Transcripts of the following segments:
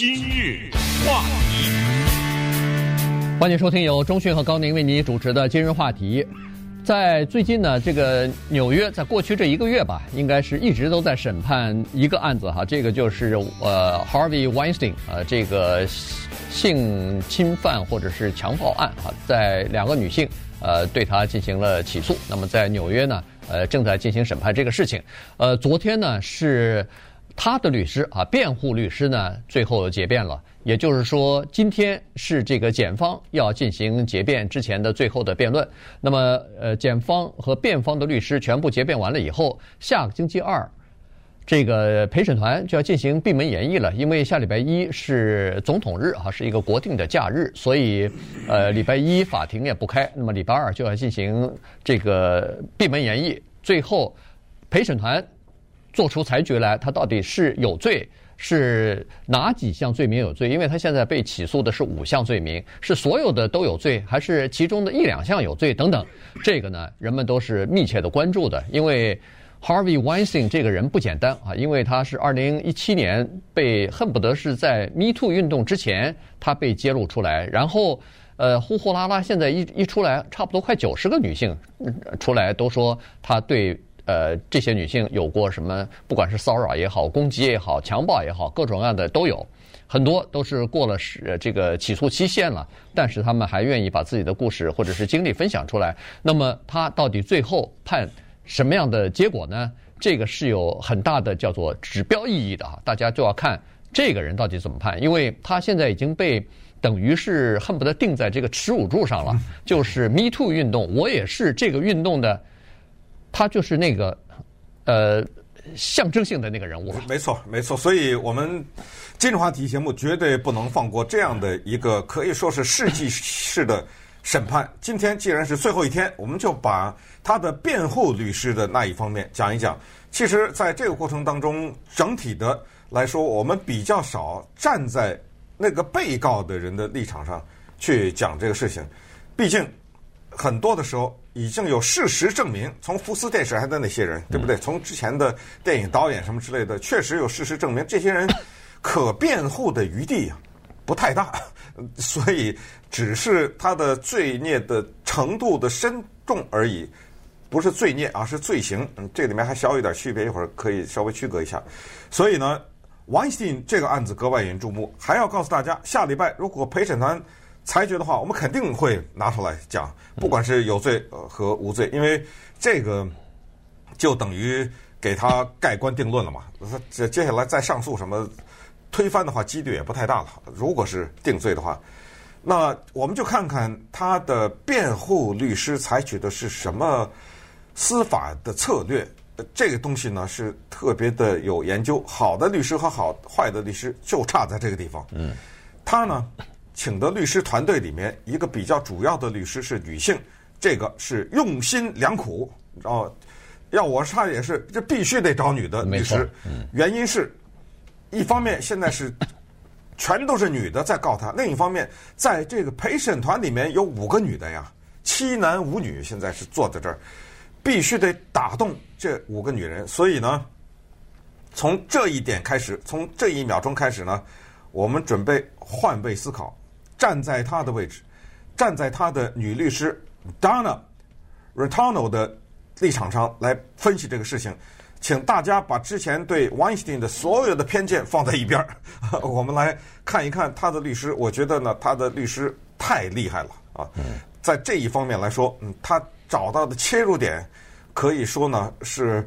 今日话题，欢迎收听由中讯和高宁为你主持的今日话题。在最近呢，这个纽约在过去这一个月吧，应该是一直都在审判一个案子哈，这个就是Harvey Weinstein 这个性侵犯或者是强暴案哈，在两个女性对他进行了起诉。那么在纽约呢，正在进行审判这个事情。昨天呢是他的律师啊，辩护律师呢，最后结辩了。也就是说，今天是这个检方要进行结辩之前的最后的辩论。那么，检方和辩方的律师全部结辩完了以后，下个星期二，这个陪审团就要进行闭门演议了。因为下礼拜一是总统日啊，是一个国定的假日，所以礼拜一法庭也不开，那么礼拜二就要进行这个闭门演议。最后，陪审团做出裁决来，他到底是有罪，是哪几项罪名有罪？因为他现在被起诉的是5项罪名，是所有的都有罪，还是其中的1-2项有罪等等？这个呢，人们都是密切的关注的，因为 Harvey Weinstein 这个人不简单啊，因为他是2017年被恨不得是在 Me Too 运动之前他被揭露出来，然后呼呼啦啦，现在一出来，差不多快90个女性出来都说他对。这些女性有过什么？不管是骚扰也好，攻击也好，强暴也好，各种各样的都有，很多都是过了这个起诉期限了，但是他们还愿意把自己的故事或者是经历分享出来。那么他到底最后判什么样的结果呢？这个是有很大的叫做指标意义的啊，大家就要看这个人到底怎么判，因为他现在已经被等于是恨不得定在这个耻辱柱上了，就是 Me Too 运动，我也是这个运动的。他就是那个象征性的那个人物了。没错，没错。所以我们今日话题节目绝对不能放过这样的一个可以说是世纪式的审判。今天既然是最后一天，我们就把他的辩护律师的那一方面讲一讲。其实在这个过程当中，整体的来说，我们比较少站在那个被告的人的立场上去讲这个事情，毕竟很多的时候已经有事实证明，从福斯电视台的那些人，对不对？从之前的电影导演什么之类的，确实有事实证明，这些人可辩护的余地不太大，所以只是他的罪孽的程度的深重而已，不是罪孽啊，是罪行。这里面还稍有点区别，一会儿可以稍微区隔一下。所以呢，王一信这个案子格外引人注目。还要告诉大家，下礼拜如果陪审团裁决的话，我们肯定会拿出来讲，不管是有罪和无罪，因为这个就等于给他盖棺定论了嘛。接下来再上诉什么推翻的话，几率也不太大了。如果是定罪的话，那我们就看看他的辩护律师采取的是什么司法的策略。这个东西呢是特别的有研究，好的律师和坏的律师就差在这个地方。他呢请的律师团队里面，一个比较主要的律师是女性，这个是用心良苦。要我差也是，这必须得找女的律师。原因是，一方面现在是全都是女的在告他，另一方面在这个陪审团里面有5个女的呀，7男5女，现在是坐在这儿，必须得打动这5个女人。所以呢，从这一点开始，从这一秒钟开始呢，我们准备换位思考。站在他的位置，站在他的女律师 Donna Retano 的立场上来分析这个事情，请大家把之前对 Weinstein 的所有的偏见放在一边我们来看一看他的律师。我觉得呢，他的律师太厉害了啊！在这一方面来说，他找到的切入点可以说呢是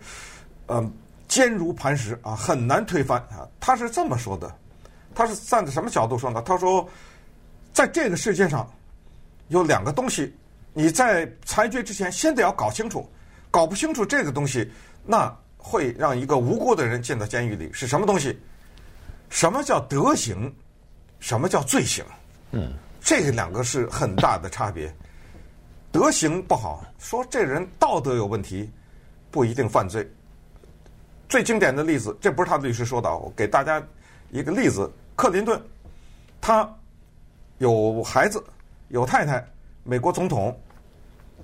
坚如磐石啊，很难推翻啊。他是这么说的，他是站在什么角度说呢？他说，在这个世界上有2个东西，你在裁决之前先得要搞清楚，搞不清楚这个东西，那会让一个无辜的人进到监狱里。是什么东西？什么叫德行？什么叫罪行？这2个是很大的差别。德行不好，说这人道德有问题，不一定犯罪。最经典的例子，这不是他律师说的，我给大家一个例子。克林顿他有孩子，有太太，美国总统，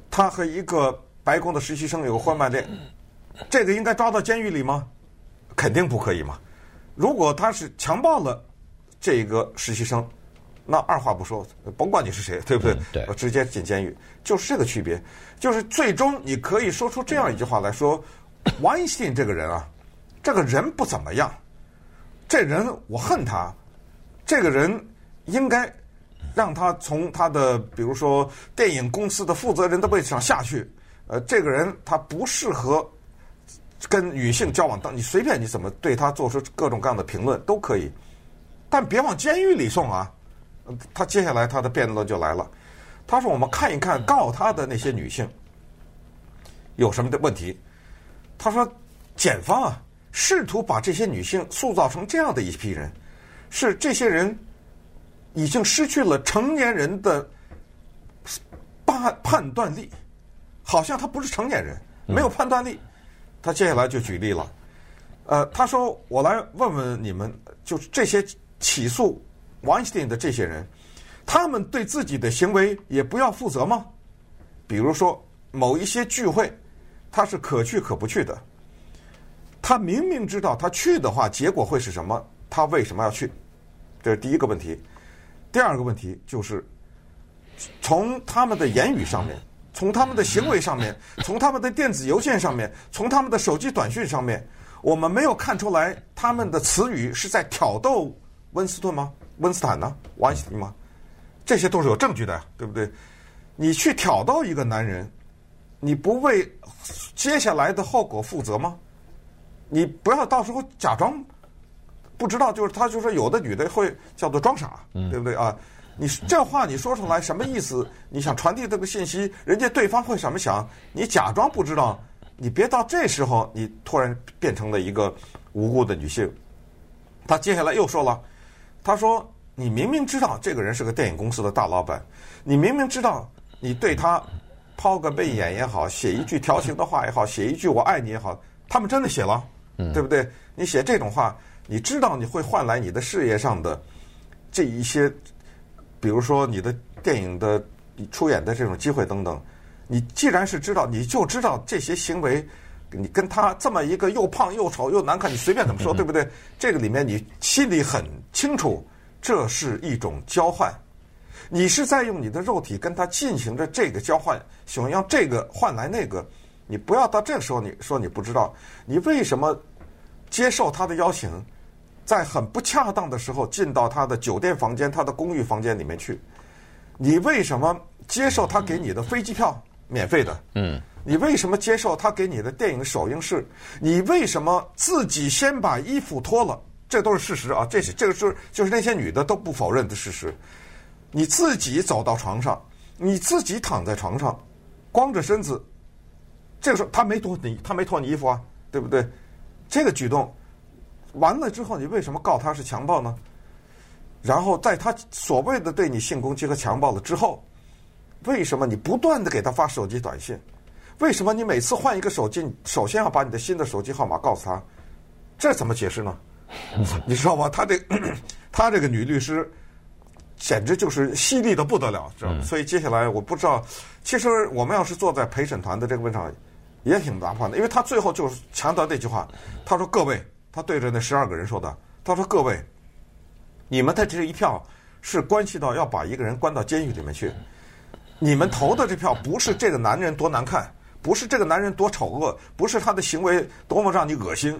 他和一个白宫的实习生有个婚外恋，这个应该抓到监狱里吗？肯定不可以嘛。如果他是强暴了这一个实习生，那二话不说，甭管你是谁，对不对？对，我直接进监狱，就是这个区别。就是最终你可以说出这样一句话来说，王一信这个人啊，这个人不怎么样，这人我恨他，这个人应该让他从他的比如说电影公司的负责人的位置上下去。这个人他不适合跟女性交往，你随便你怎么对他做出各种各样的评论都可以，但别往监狱里送啊。他接下来他的辩论就来了，他说我们看一看告他的那些女性有什么的问题。他说检方啊试图把这些女性塑造成这样的一批人，是这些人已经失去了成年人的判断力，好像他不是成年人，没有判断力。他接下来就举例了，他说我来问问你们，就是这些起诉Weinstein 的这些人，他们对自己的行为也不要负责吗？比如说某一些聚会他是可去可不去的，他明明知道他去的话结果会是什么，他为什么要去？这是第一个问题。第二个问题就是从他们的言语上面，从他们的行为上面，从他们的电子邮件上面，从他们的手机短讯上面，我们没有看出来他们的词语是在挑逗温斯坦呢？这些都是有证据的，对不对？你去挑逗一个男人，你不为接下来的后果负责吗？你不要到时候假装不知道，就是他就说有的女的会叫做装傻，对不对啊？你这话你说出来什么意思？你想传递这个信息，人家对方会怎么想？你假装不知道，你别到这时候你突然变成了一个无辜的女性。他接下来又说了。他说你明明知道这个人是个电影公司的大老板，你明明知道你对他抛个媚眼也好，写一句调情的话也好，写一句我爱你也好，他们真的写了，对不对？你写这种话，你知道你会换来你的事业上的这一些，比如说你的电影的出演的这种机会等等，你既然是知道，你就知道这些行为，你跟他这么一个又胖又丑又难看，你随便怎么说，对不对？这个里面你心里很清楚，这是一种交换，你是在用你的肉体跟他进行着这个交换，想要这个换来那个。你不要到这个时候你说你不知道，你为什么接受他的邀请，在很不恰当的时候进到他的酒店房间、他的公寓房间里面去？你为什么接受他给你的飞机票免费的？你为什么接受他给你的电影首映式？你为什么自己先把衣服脱了？这都是事实啊，这个是就是那些女的都不否认的事实。你自己走到床上，你自己躺在床上，光着身子，这个时候他没脱你衣服啊，对不对？这个举动完了之后，你为什么告他是强暴呢？然后在他所谓的对你性攻击和强暴了之后，为什么你不断的给他发手机短信？为什么你每次换一个手机，首先要把你的新的手机号码告诉他？这怎么解释呢？你知道吗？他这个女律师简直就是犀利的不得了，知道吗？所以接下来我不知道，其实我们要是坐在陪审团的这个问上也挺麻烦的，因为他最后就是强调那句话，他说各位，他对着那12个人说的，他说各位，你们的这一票是关系到要把一个人关到监狱里面去，你们投的这票不是这个男人多难看，不是这个男人多丑恶，不是他的行为多么让你恶心，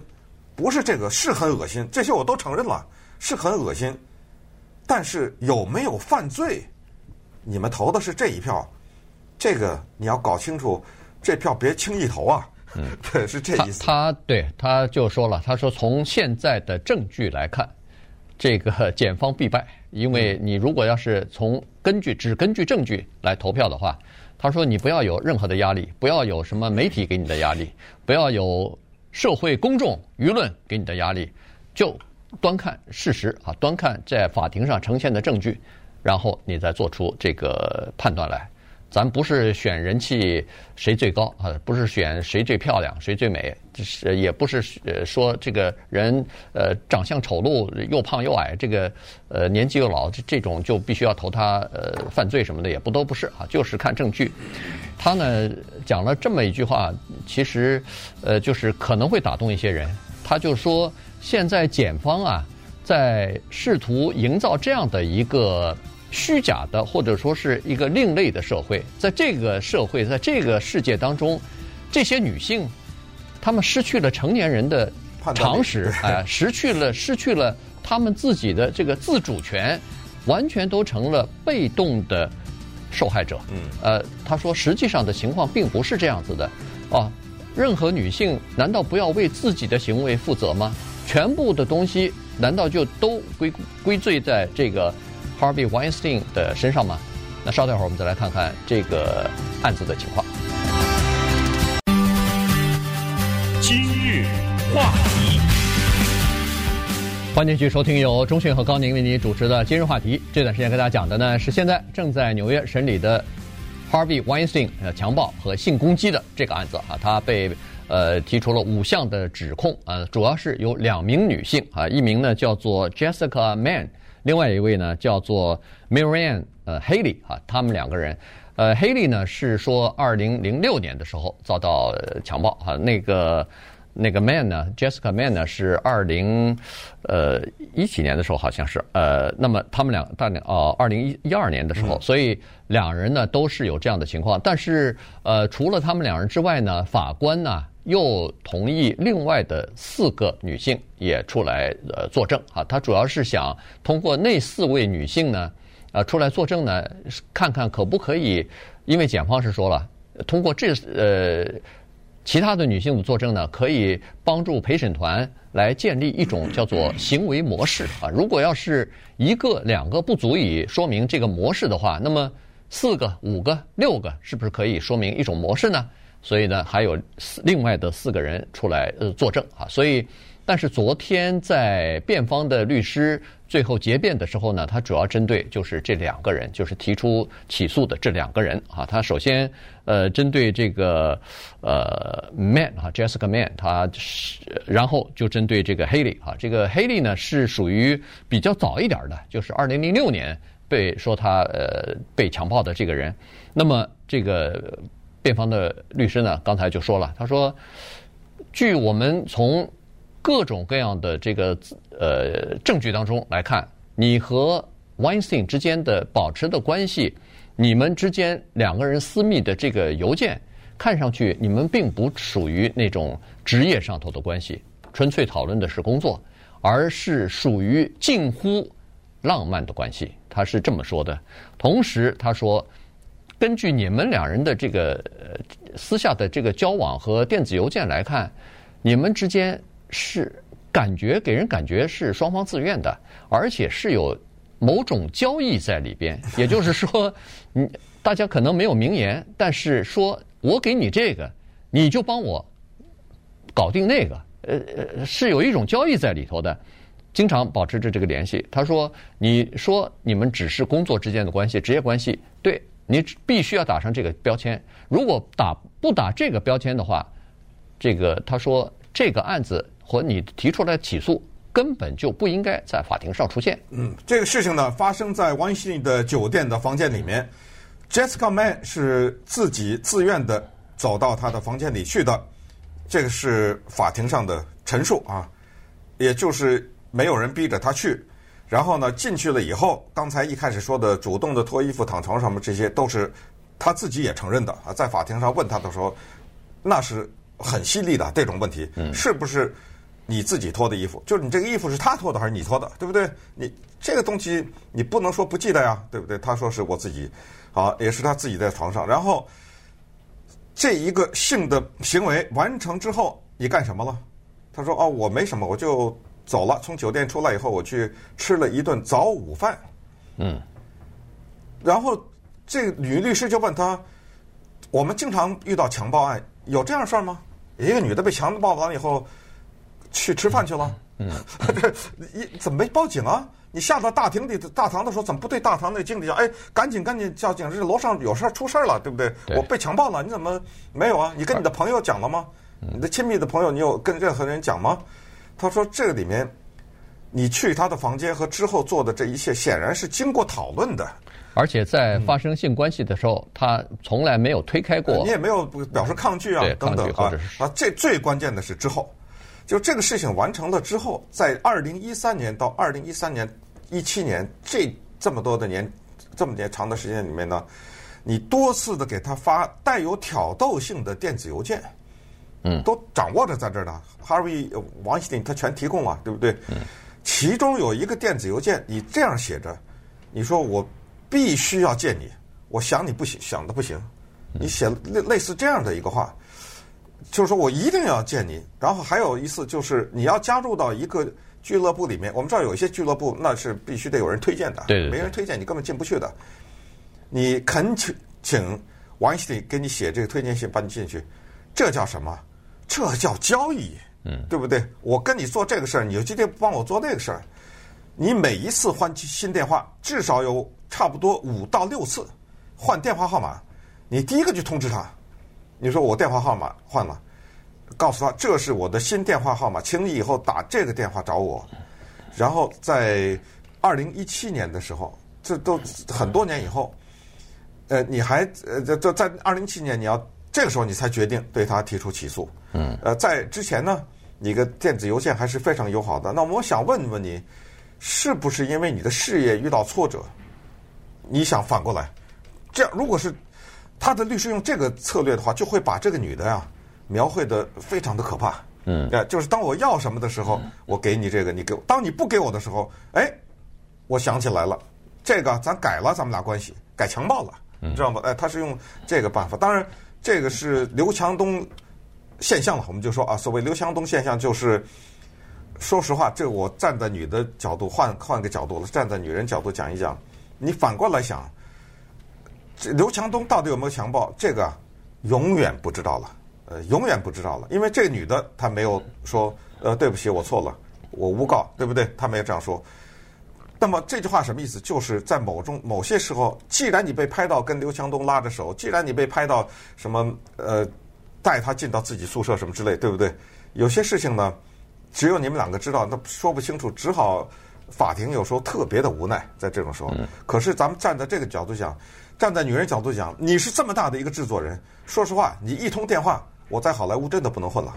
不是这个，是很恶心，这些我都承认了，是很恶心。但是有没有犯罪，你们投的是这一票，这个你要搞清楚，这票别轻易投啊。对，是这意思。他就说了，他说从现在的证据来看，这个检方必败，因为你如果要是只根据证据来投票的话，他说你不要有任何的压力，不要有什么媒体给你的压力，不要有社会公众舆论给你的压力，就端看事实啊，端看在法庭上呈现的证据，然后你再做出这个判断来。咱不是选人气谁最高啊，不是选谁最漂亮谁最美，也不是说这个人长相丑陋又胖又矮，这个年纪又老，这种就必须要投他犯罪什么的，也都不是啊，就是看证据。他呢讲了这么一句话，其实就是可能会打动一些人。他就说现在检方啊在试图营造这样的一个虚假的或者说是一个另类的社会。在这个社会，在这个世界当中，这些女性她们失去了成年人的常识，失去了她们自己的这个自主权，完全都成了被动的受害者。他说实际上的情况并不是这样子的啊。任何女性难道不要为自己的行为负责吗？全部的东西难道就都归罪在这个 Harvey Weinstein 的身上吗？那稍待会儿我们再来看看这个案子的情况。今日话题，欢迎继续收听由钟迅和高宁为您主持的今日话题。这段时间跟大家讲的呢，是现在正在纽约审理的 Harvey Weinstein 强暴和性攻击的这个案子啊。他被提出了5项的指控啊，主要是有2名女性啊，一名呢叫做 Jessica Mann， 另外一位呢叫做 Miriam Haley 啊，他们2个人。Haley 呢是说2006年的时候遭到强暴啊，那个 Mann 呢 ，Jessica Mann 呢是2010年的时候好像是那么他们俩2012年的时候，所以2人呢都是有这样的情况。但是除了他们2人之外呢，法官呢又同意另外的4个女性也出来作证啊。他主要是想通过那4位女性呢出来作证呢，看看可不可以，因为检方是说了，通过这其他的女性的作证呢，可以帮助陪审团来建立一种叫做行为模式啊。如果要是1个、2个不足以说明这个模式的话，那么4个、5个、6个是不是可以说明一种模式呢？所以呢，还有另外的4个人出来作证啊。所以，但是昨天在辩方的律师最后结辩的时候呢，他主要针对就是这2个人，就是提出起诉的这2个人啊。他首先针对这个Mann 啊 ，Jessica Mann， 他然后就针对这个 Haley 啊。这个 Haley 呢是属于比较早一点的，就是2006年被说他被强暴的这个人。那么这个辩方的律师呢，刚才就说了，他说，据我们从各种各样的这个证据当中来看，你和 Weinstein 之间的保持的关系，你们之间2个人私密的这个邮件，看上去你们并不属于那种职业上头的关系，纯粹讨论的是工作，而是属于近乎浪漫的关系，他是这么说的。同时他说，根据你们2人的这个私下的这个交往和电子邮件来看，你们之间是给人感觉是双方自愿的，而且是有某种交易在里边。也就是说，大家可能没有明言，但是说我给你这个，你就帮我搞定那个，是有一种交易在里头的。经常保持着这个联系。他说，你说你们只是工作之间的关系，职业关系，对，你必须要打上这个标签。如果不打这个标签的话，这个他说这个案子和你提出来的起诉根本就不应该在法庭上出现。这个事情呢发生在 Weinstein 的酒店的房间里面。Jessica Mann 是自己自愿的走到他的房间里去的，这个是法庭上的陈述啊，也就是没有人逼着他去。然后呢，进去了以后，刚才一开始说的主动的脱衣服、躺床上面，这些都是他自己也承认的啊。在法庭上问他的时候，那是很犀利的这种问题，是不是你自己脱的衣服？就是你这个衣服是他脱的还是你脱的，对不对？你这个东西你不能说不记得呀，对不对？他说是我自己，啊，也是他自己在床上。然后这一个性的行为完成之后，你干什么了？他说哦，我没什么，我就走了。从酒店出来以后，我去吃了一顿早午饭。然后这个女律师就问他，我们经常遇到强暴案，有这样事儿吗？一个女的被强暴完了以后，去吃饭去了，怎么没报警啊？你下到大堂的时候，怎么不对大堂那经理讲，哎，赶紧叫警察，楼上有事儿出事儿了，对不对？我被强暴了，你怎么没有啊？你跟你的朋友讲了吗？你的亲密的朋友，你有跟任何人讲吗？他说这个里面，你去他的房间和之后做的这一切，显然是经过讨论的。而且在发生性关系的时候，他从来没有推开过，你也没有表示抗拒啊，等等啊。这最关键的是之后。就这个事情完成了之后，在2013年到2017年这么长的时间里面呢，你多次的给他发带有挑逗性的电子邮件，都掌握着在这儿呢。Harvey Weinstein 他全提供啊，对不对？其中有一个电子邮件，你这样写着，你说我必须要见你，我想你不行，想的不行，你写类似这样的一个话，就是说我一定要见你。然后还有一次就是你要加入到一个俱乐部里面，我们知道有一些俱乐部那是必须得有人推荐的，对对对，没人推荐你根本进不去的。你恳请王希里给你写这个推荐信，把你进去，这叫什么？这叫交易，对不对？我跟你做这个事儿，你就今天帮我做那个事儿。你每一次换新电话，至少有差不多5到6次换电话号码。你第一个就通知他，你说我电话号码换了，告诉他这是我的新电话号码，请你以后打这个电话找我。然后在2017年的时候，这都很多年以后，你还在2017年，你要这个时候你才决定对他提出起诉。在之前呢，你的电子邮件还是非常友好的。那我想问问你，是不是因为你的事业遇到挫折，你想反过来？这样如果是他的律师用这个策略的话，就会把这个女的呀描绘得非常的可怕。就是当我要什么的时候，我给你这个，你给我；当你不给我的时候，哎，我想起来了，这个咱改了，咱们俩关系改强暴了，你知道吗？哎，他是用这个办法。当然，这个是刘强东现象了。我们就说啊，所谓刘强东现象，就是说实话，这我站在女的角度，换个角度了，站在女人角度讲一讲。你反过来想，刘强东到底有没有强暴？这个永远不知道了，永远不知道了。因为这个女的她没有说，对不起，我错了，我诬告，对不对？她没有这样说。那么这句话什么意思？就是在某些时候，既然你被拍到跟刘强东拉着手，既然你被拍到什么带他进到自己宿舍什么之类，对不对？有些事情呢，只有你们两个知道，那说不清楚，只好法庭有时候特别的无奈，在这种时候。可是咱们站在这个角度讲，站在女人角度讲，你是这么大的一个制作人，说实话，你一通电话，我在好莱坞真的不能混了，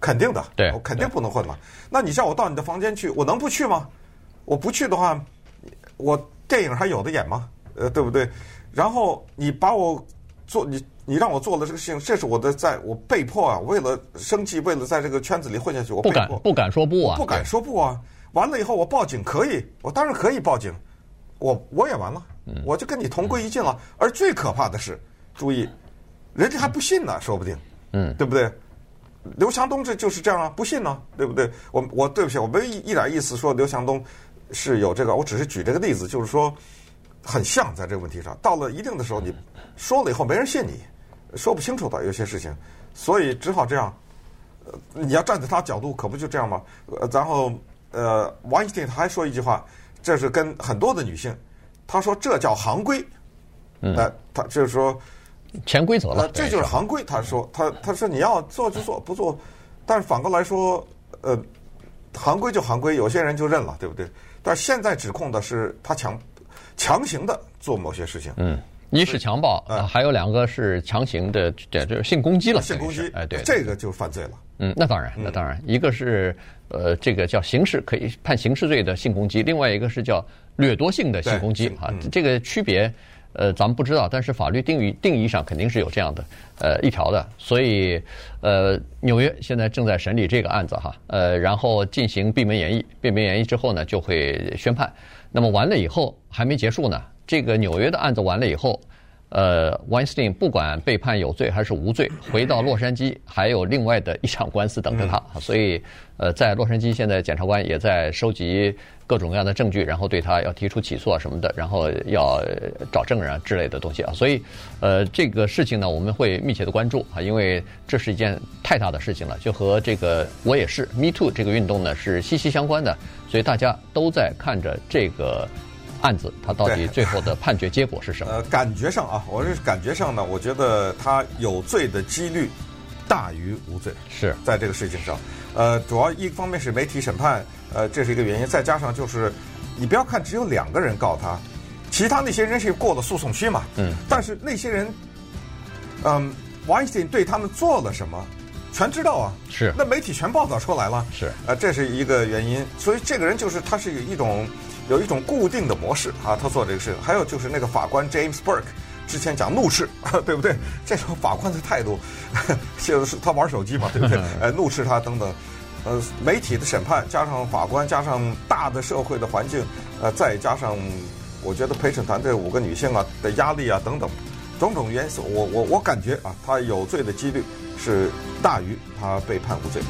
肯定的，对，我肯定不能混了。那你叫我到你的房间去，我能不去吗？我不去的话，我电影还有的演吗？对不对？然后你把我你让我做了这个事情，这是我的，我被迫啊，为了生计，为了在这个圈子里混下去，我被迫不敢说不啊，不敢说不啊。完了以后我报警可以，我当然可以报警，我也完了，我就跟你同归于尽了。而最可怕的是，注意，人家还不信呢，说不定，对不对？刘强东这就是这样啊，不信呢，对不对？我对不起，我没一点意思说刘强东是有这个，我只是举这个例子，就是说很像在这个问题上，到了一定的时候，你说了以后没人信你，说不清楚的有些事情，所以只好这样。你要站在他角度，可不就这样吗？然后王一婷他还说一句话，这是跟很多的女性，他说这叫行规，他就是说潜规则了，这就是行规。他说他说你要做就做，不做，但是反过来说，行规就行规，有些人就认了，对不对？但是现在指控的是他强行的做某些事情，一是强暴，还有2个是强行的，这就是性攻击了，性攻击，哎，对，这个就犯罪了。那当然，一个是这个叫刑事，可以判刑事罪的性攻击，另外一个是叫掠夺性的性攻击啊，这个区别咱们不知道，但是法律定义上肯定是有这样的一条的，所以纽约现在正在审理这个案子哈，然后进行闭门演绎之后呢，就会宣判。那么完了以后还没结束呢，这个纽约的案子完了以后，Weinstein 不管被判有罪还是无罪，回到洛杉矶还有另外的一场官司等着他，所以在洛杉矶现在检察官也在收集各种各样的证据，然后对他要提出起诉啊什么的，然后要找证人啊之类的东西啊，所以这个事情呢我们会密切的关注啊，因为这是一件太大的事情了，就和这个我也是 Me Too 这个运动呢是息息相关的，所以大家都在看着这个案子他到底最后的判决结果是什么？感觉上啊，我是感觉上呢，我觉得他有罪的几率大于无罪，是在这个事情上。主要一方面是媒体审判，这是一个原因，再加上就是你不要看只有2个人告他，其他那些人是过了诉讼期嘛，但是那些人，Weinstein 对他们做了什么，全知道啊，是，那媒体全报道出来了，是，这是一个原因。所以这个人就是他是有一种固定的模式啊，他做这个事情。还有就是那个法官 James Burke 之前讲怒斥，对不对？这种法官的态度，就是他玩手机嘛，对不对？怒斥他等等。媒体的审判加上法官加上大的社会的环境，再加上我觉得陪审团这五个女性啊的压力啊等等种种原因，我感觉啊，他有罪的几率是大于他被判无罪。